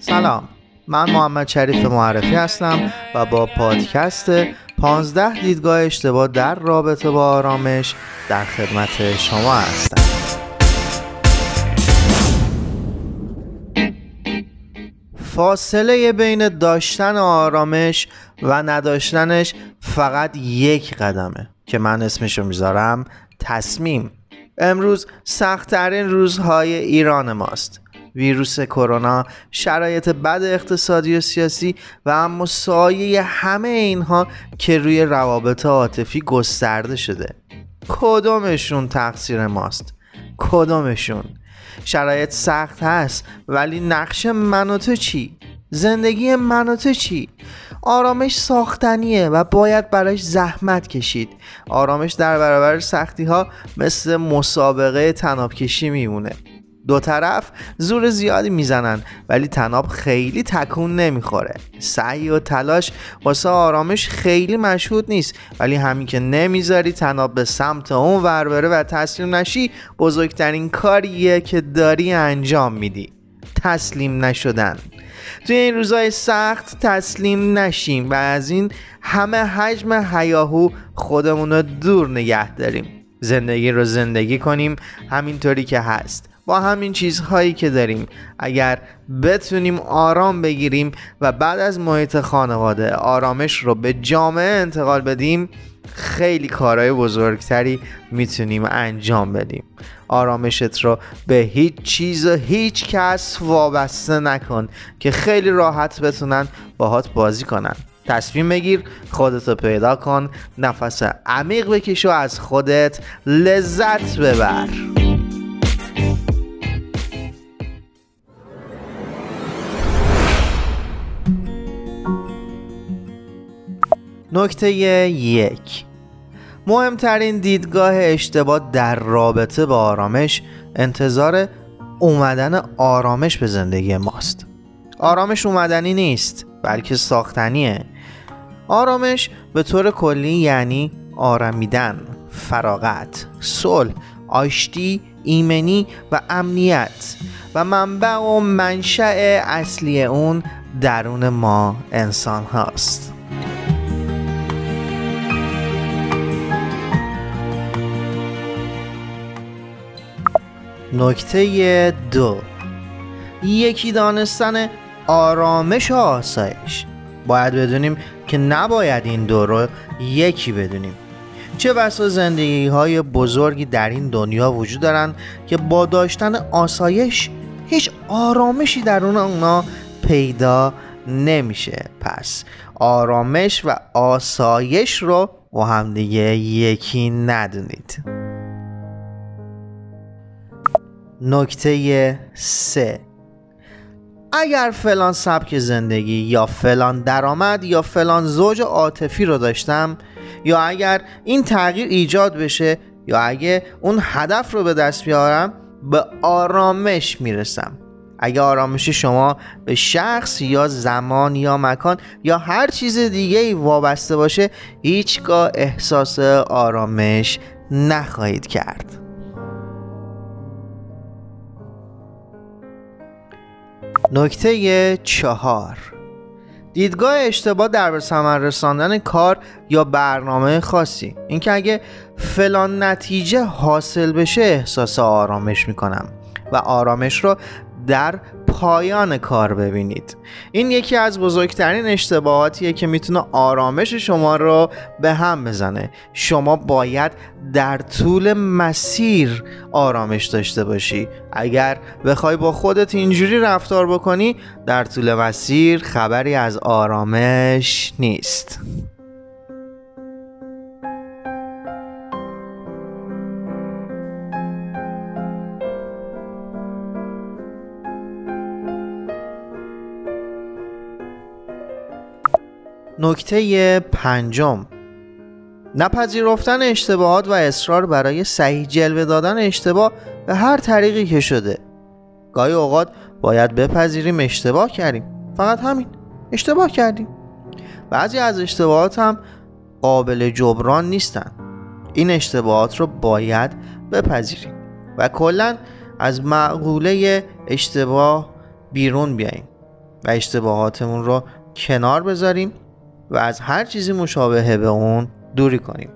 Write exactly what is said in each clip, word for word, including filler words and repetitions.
سلام، من محمد شریف معرفی هستم و با پادکست پانزده دیدگاه اشتباه در رابطه با آرامش در خدمت شما هستم. فاصله بین داشتن آرامش و نداشتنش فقط یک قدمه که من اسمشو میذارم تصمیم. امروز سخت‌ترین روزهای ایران ماست. ویروس کرونا، شرایط بد اقتصادی و سیاسی و اما سایه همه اینها که روی روابط عاطفی گسترده شده. کدومشون تقصیر ماست؟ کدومشون؟ شرایط سخت هست ولی نقش من و تو چی؟ زندگی من و تو چی؟ آرامش ساختنیه و باید براش زحمت کشید. آرامش در برابر سختی ها مثل مسابقه طناب کشی میمونه. دو طرف زور زیادی میزنن ولی طناب خیلی تکون نمیخوره. سعی و تلاش واسه آرامش خیلی مشهود نیست، ولی همین که نمیذاری طناب به سمت اون ور بره و تسلیم نشی، بزرگترین کاریه که داری انجام میدی. تسلیم نشدن. توی این روزای سخت تسلیم نشیم و از این همه حجم هیاهو خودمون رو دور نگه داریم. زندگی رو زندگی کنیم همینطوری که هست، با همین چیزهایی که داریم. اگر بتونیم آرام بگیریم و بعد از محیط خانواده آرامش رو به جامعه انتقال بدیم، خیلی کارهای بزرگتری میتونیم انجام بدیم. آرامشت رو به هیچ چیز و هیچ کس وابسته نکن که خیلی راحت بتونن باهات بازی کنن. تصمیم بگیر، خودتو پیدا کن، نفس عمیق بکش و از خودت لذت ببر. نکته یک: مهمترین دیدگاه اشتباه در رابطه با آرامش انتظار اومدن آرامش به زندگی ماست. آرامش اومدنی نیست، بلکه ساختنیه. آرامش به طور کلی یعنی آرمیدن، فراغت، صلح، آشتی، ایمنی و امنیت و منبع و منشأ اصلی اون درون ما انسان هاست. نکته دو: یکی دانستن آرامش و آسایش. باید بدونیم که نباید این دو رو یکی بدونیم. چه بسا زندگی های بزرگی در این دنیا وجود دارن که با داشتن آسایش هیچ آرامشی در اون اونا پیدا نمیشه. پس آرامش و آسایش رو با هم دیگه یکی ندونید. نکته سه: اگر فلان سبک زندگی یا فلان درآمد یا فلان زوج عاطفی رو داشتم، یا اگر این تغییر ایجاد بشه، یا اگه اون هدف رو به دست بیارم، به آرامش میرسم. اگه آرامش شما به شخص یا زمان یا مکان یا هر چیز دیگه‌ای وابسته باشه، هیچگاه احساس آرامش نخواهید کرد. نکته چهار: دیدگاه اشتباه در به ثمر رساندن کار یا برنامه خاصی. اینکه اگه فلان نتیجه حاصل بشه احساس آرامش میکنم و آرامش رو در پایان کار ببینید. این یکی از بزرگترین اشتباهاتیه که میتونه آرامش شما رو به هم بزنه. شما باید در طول مسیر آرامش داشته باشی. اگر بخوای با خودت اینجوری رفتار بکنی، در طول مسیر خبری از آرامش نیست. نکته پنجم: نپذیرفتن اشتباهات و اصرار برای صحیح جلوه دادن اشتباه به هر طریقی که شده. گاهی اوقات باید بپذیریم اشتباه کردیم. فقط همین، اشتباه کردیم. بعضی از اشتباهات هم قابل جبران نیستن. این اشتباهات رو باید بپذیریم و کلاً از معقوله اشتباه بیرون بیاییم و اشتباهاتمون رو کنار بذاریم و از هر چیزی مشابه به اون دوری کنیم.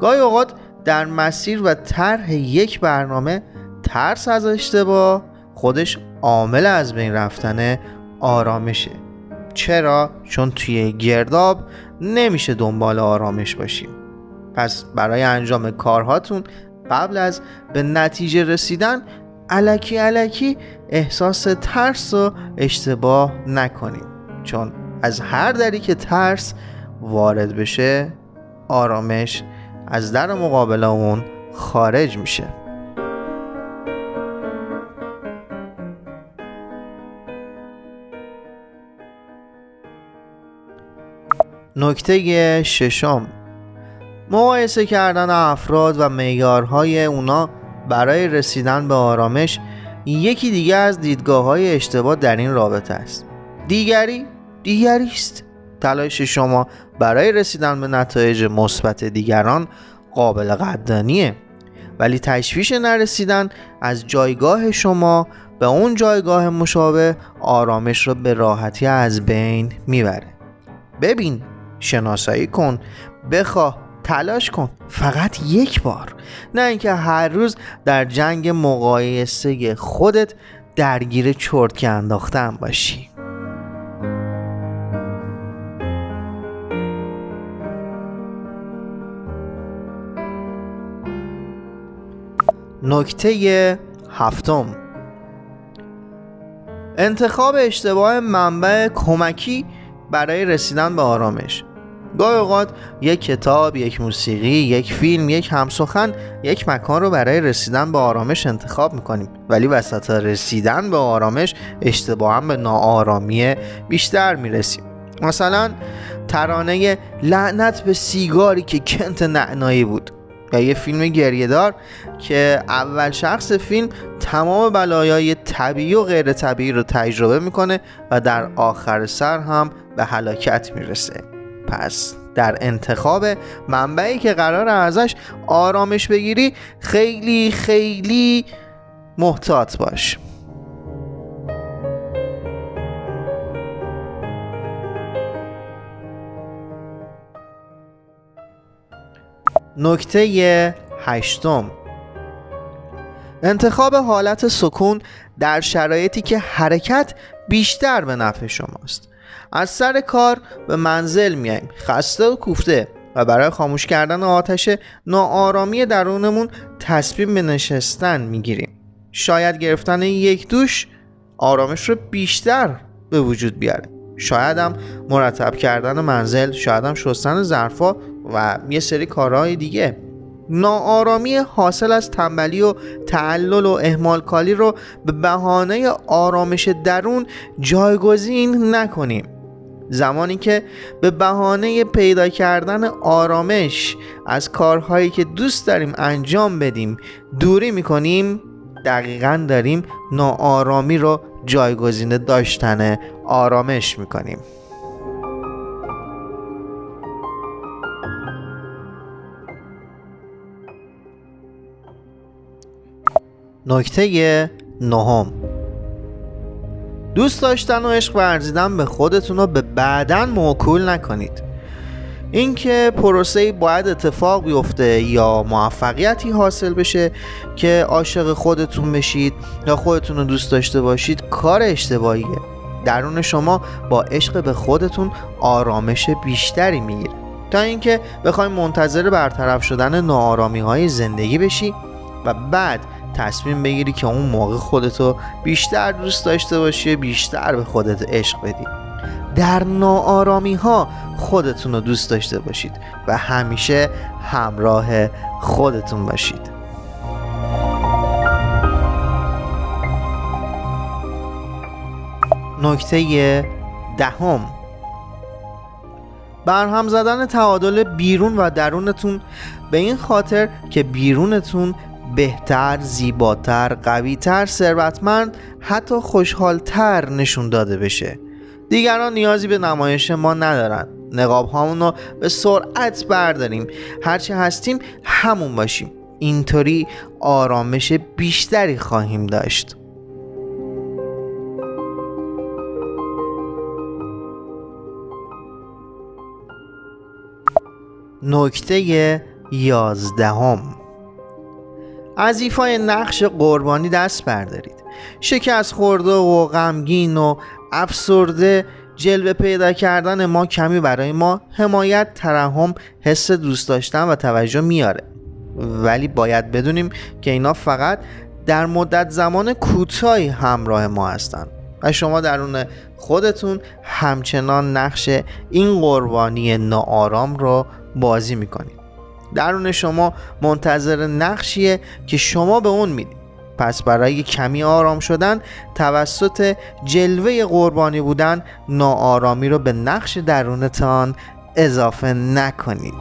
گاهی اوقات در مسیر و طرح یک برنامه ترس از اشتباه خودش عامل از بین رفتن آرامشه. چرا؟ چون توی گرداب نمیشه دنبال آرامش باشیم. پس برای انجام کارهاتون قبل از به نتیجه رسیدن الکی الکی احساس ترس و اشتباه نکنید، چون از هر دری که ترس وارد بشه آرامش از در مقابل اون خارج میشه. نکته ششم، مقایسه کردن افراد و معیارهای اونا برای رسیدن به آرامش یکی دیگه از دیدگاه‌های اشتباه در این رابطه است. دیگری دیگری است. تلاش شما برای رسیدن به نتایج مثبت دیگران قابل قدردانیه، ولی تشویش نرسیدن از جایگاه شما به اون جایگاه مشابه آرامش رو به راحتی از بین میبره. ببین، شناسایی کن، بخواه، تلاش کن، فقط یک بار، نه اینکه هر روز در جنگ مقایسه خودت درگیر چرت انداختن باشی. نکته هفتم، انتخاب اشتباه منبع کمکی برای رسیدن به آرامش. گاهی اوقات یک کتاب، یک موسیقی، یک فیلم، یک همسخن، یک مکان رو برای رسیدن به آرامش انتخاب میکنیم، ولی وسط رسیدن به آرامش اشتباهاً به ناآرامی بیشتر میرسیم. مثلا ترانه لعنت به سیگاری که کنت نعنایی بود، یا یه فیلم گریه‌دار که اول شخص فیلم تمام بلایای طبیعی و غیر طبیعی رو تجربه میکنه و در آخر سر هم به هلاکت میرسه. پس در انتخاب منبعی که قراره ازش آرامش بگیری خیلی خیلی محتاط باش. نکته هشتم، انتخاب حالت سکون در شرایطی که حرکت بیشتر به نفع شماست. از سر کار به منزل میایم خسته و کوفته و برای خاموش کردن آتش ناآرامی درونمون تصمیم به نشستن میگیریم. شاید گرفتن یک دوش آرامش رو بیشتر به وجود بیاره، شاید هم مرتب کردن منزل، شاید هم شستن ظرفا و یه سری کارهای دیگه. ناآرامی حاصل از تنبلی و تعلل و اهمالکاری رو به بهانه آرامش درون جایگزین نکنیم. زمانی که به بهانه پیدا کردن آرامش از کارهایی که دوست داریم انجام بدیم دوری میکنیم، دقیقاً داریم ناآرامی رو جایگزین داشتن آرامش میکنیم. نکته نهم، دوست داشتن و عشق ورزیدن به خودتون رو به بعدن موکول نکنید. اینکه پروسه‌ای باید اتفاق بیفته یا موفقیتی حاصل بشه که عاشق خودتون بشید یا خودتون رو دوست داشته باشید کار اشتباهیه. درون شما با عشق به خودتون آرامش بیشتری میگیره تا اینکه بخواید منتظر برطرف شدن ناآرامی‌های زندگی بشی و بعد تصمیم بگیری که اون موقع خودتو بیشتر دوست داشته باشی، بیشتر به خودت عشق بدی. در ناآرامی ها خودتون رو دوست داشته باشید و همیشه همراه خودتون باشید. نکته دهم، برهم زدن تعادل بیرون و درونتون به این خاطر که بیرونتون بهتر، زیباتر، قویتر، ثروتمند، حتی خوشحالتر نشون داده بشه. دیگران نیازی به نمایش ما ندارن. نقاب هامون رو به سرعت برداریم، هرچی هستیم همون باشیم اینطوری آرامش بیشتری خواهیم داشت. نکته یازدهم، از ایفای نقش قربانی دست بردارید. شکست خورده و غمگین و افسرده جلوه پیدا کردن ما کمی برای ما حمایت، ترحم، حس دوست داشتن و توجه میاره، ولی باید بدونیم که اینا فقط در مدت زمان کوتاهی همراه ما هستند و شما درون خودتون همچنان نقش این قربانی ناآرام رو بازی میکنید. درون شما منتظر نقشیه که شما به اون میدید. پس برای کمی آرام شدن توسط جلوه قربانی بودن، ناآرامی رو به نقش درونتان اضافه نکنید.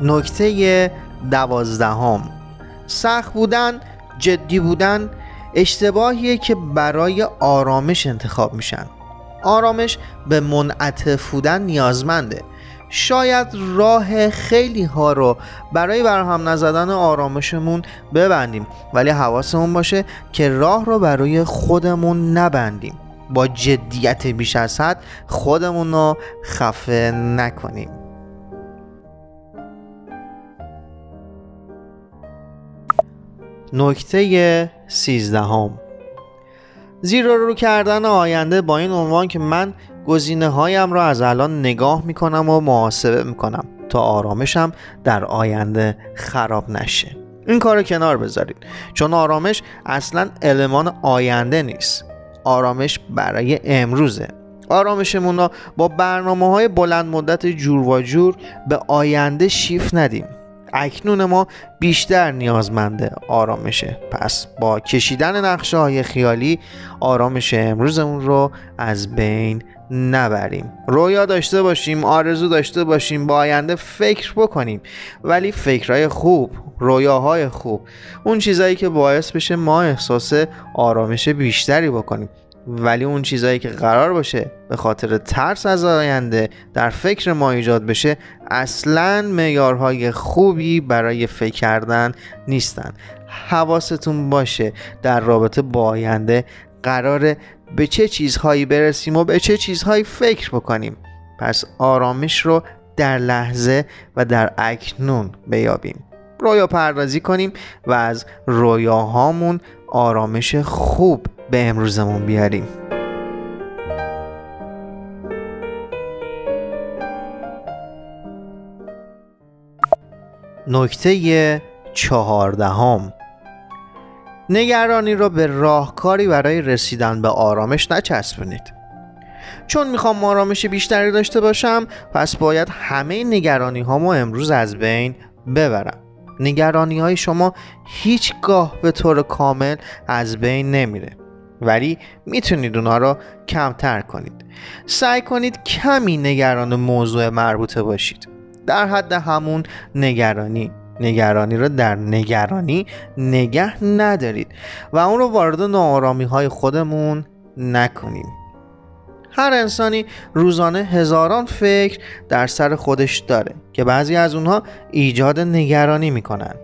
نکته دوازدهم، سخت بودن، جدی بودن اشتباهیه که برای آرامش انتخاب میشن. آرامش به منعطف بودن نیازمنده. شاید راه خیلی ها رو برای برهم نزدن آرامشمون ببندیم، ولی حواسمون باشه که راه رو برای خودمون نبندیم. با جدیت بیش از حد خودمون رو خفه نکنیم. نکته سیزدهم، زیر رو, رو کردن آینده با این عنوان که من گزینه هایم را از الان نگاه میکنم و محاسبه میکنم تا آرامشم در آینده خراب نشه. این کار رو کنار بذارید، چون آرامش اصلا المان آینده نیست. آرامش برای امروزه. آرامشمون را با برنامه های بلند مدت جور و جور به آینده شیفت ندیم. اکنون ما بیشتر نیازمند آرامشه. پس با کشیدن نقشه‌های خیالی آرامش امروزمون رو از بین نبریم. رویا داشته باشیم، آرزو داشته باشیم، با آینده فکر بکنیم، ولی فکرهای خوب، رویاهای خوب، اون چیزایی که باعث بشه ما احساس آرامش بیشتری بکنیم. ولی اون چیزایی که قرار باشه به خاطر ترس از آینده در فکر ما ایجاد بشه اصلاً معیارهای خوبی برای فکر کردن نیستن. حواستون باشه در رابطه با آینده قراره به چه چیزهایی برسیم و به چه چیزهایی فکر بکنیم. پس آرامش رو در لحظه و در اکنون بیابیم، رویا پردازی کنیم و از رویاهامون آرامش خوب به امروزمون بیاریم. نکته چهاردهم، نگرانی را به راهکاری برای رسیدن به آرامش نچسبونید. چون میخوام آرامش بیشتری داشته باشم، پس باید همه نگرانی هامو امروز از بین ببرم. نگرانی های شما هیچگاه به طور کامل از بین نمیره، ولی میتونید اونا را کمتر کنید. سعی کنید کمی نگران موضوع مربوطه باشید، در حد همون نگرانی. نگرانی را در نگرانی نگه ندارید و اون رو وارد ناآرامی های خودمون نکنیم. هر انسانی روزانه هزاران فکر در سر خودش داره که بعضی از اونها ایجاد نگرانی میکنن.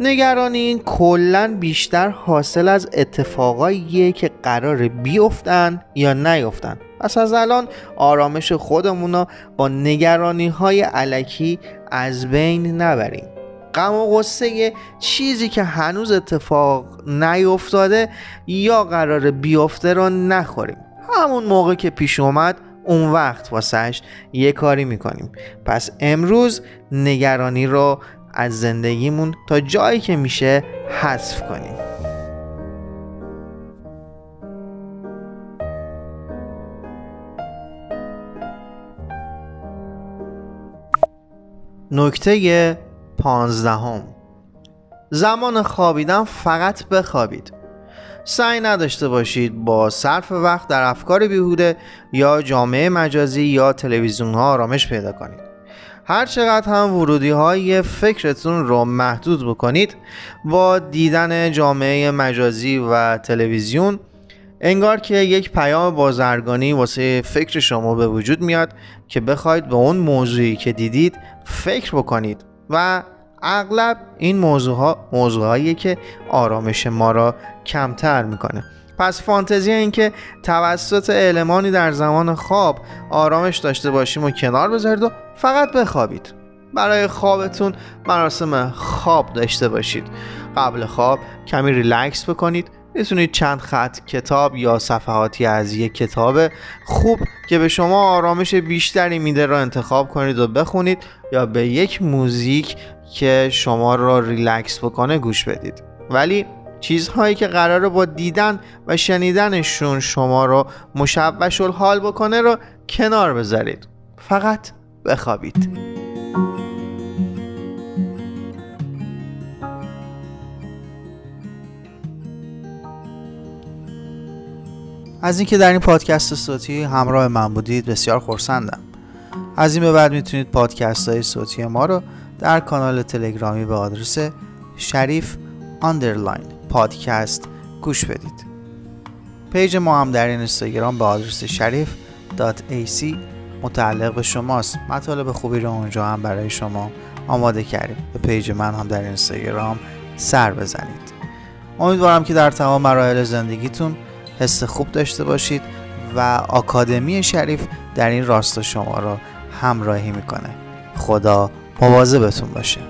نگرانی کلن بیشتر حاصل از اتفاقاییه که قرار بیفتن یا نیفتن. پس از الان آرامش خودمونو با نگرانی های الکی از بین نبریم. غم و غصه چیزی که هنوز اتفاق نیفتاده یا قرار بیفته رو نخوریم. همون موقع که پیش اومد اون وقت واسهش یه کاری میکنیم. پس امروز نگرانی رو از زندگیمون تا جایی که میشه حذف کنیم. نکته پانزدهم، زمان خوابیدن فقط بخوابید. سعی نداشته باشید با صرف وقت در افکار بیهوده یا جامعه مجازی یا تلویزیون ها آرامش پیدا کنید. هر چقدر هم ورودی های فکرتون رو محدود بکنید با دیدن جامعه مجازی و تلویزیون، انگار که یک پیام بازرگانی واسه فکر شما به وجود میاد که بخواید به اون موضوعی که دیدید فکر بکنید و اغلب این موضوع ها موضوعهایی که آرامش ما را کمتر میکنه. پس فانتزی این که توسط المانی در زمان خواب آرامش داشته باشیم و کنار بذارید و فقط بخوابید. برای خوابتون مراسم خواب داشته باشید. قبل خواب کمی ریلکس بکنید. میتونید چند خط کتاب یا صفحاتی از یک کتاب خوب که به شما آرامش بیشتری میده را انتخاب کنید و بخونید یا به یک موزیک که شما را ریلکس بکنه گوش بدید. ولی چیزهایی که قراره با دیدن و شنیدنشون شما را مشوش الحال بکنه را کنار بذارید. فقط بخوابید. از اینکه در این پادکست صوتی همراه من بودید بسیار خرسندم. از این به بعد میتونید پادکست های صوتی ما رو در کانال تلگرامی به آدرس شریف آندرلاین پادکست گوش بدید. پیج ما هم در این اینستاگرام به آدرس شریف دات ای سی متعلق به شماست. مطالب خوبی رو اونجا هم برای شما آماده کردیم. به پیج من هم در اینستاگرام سر بزنید. امیدوارم که در تمام مراحل زندگیتون حس خوب داشته باشید و آکادمی شریف در این راستا شما را همراهی میکنه. خدا مواظبتون باشه.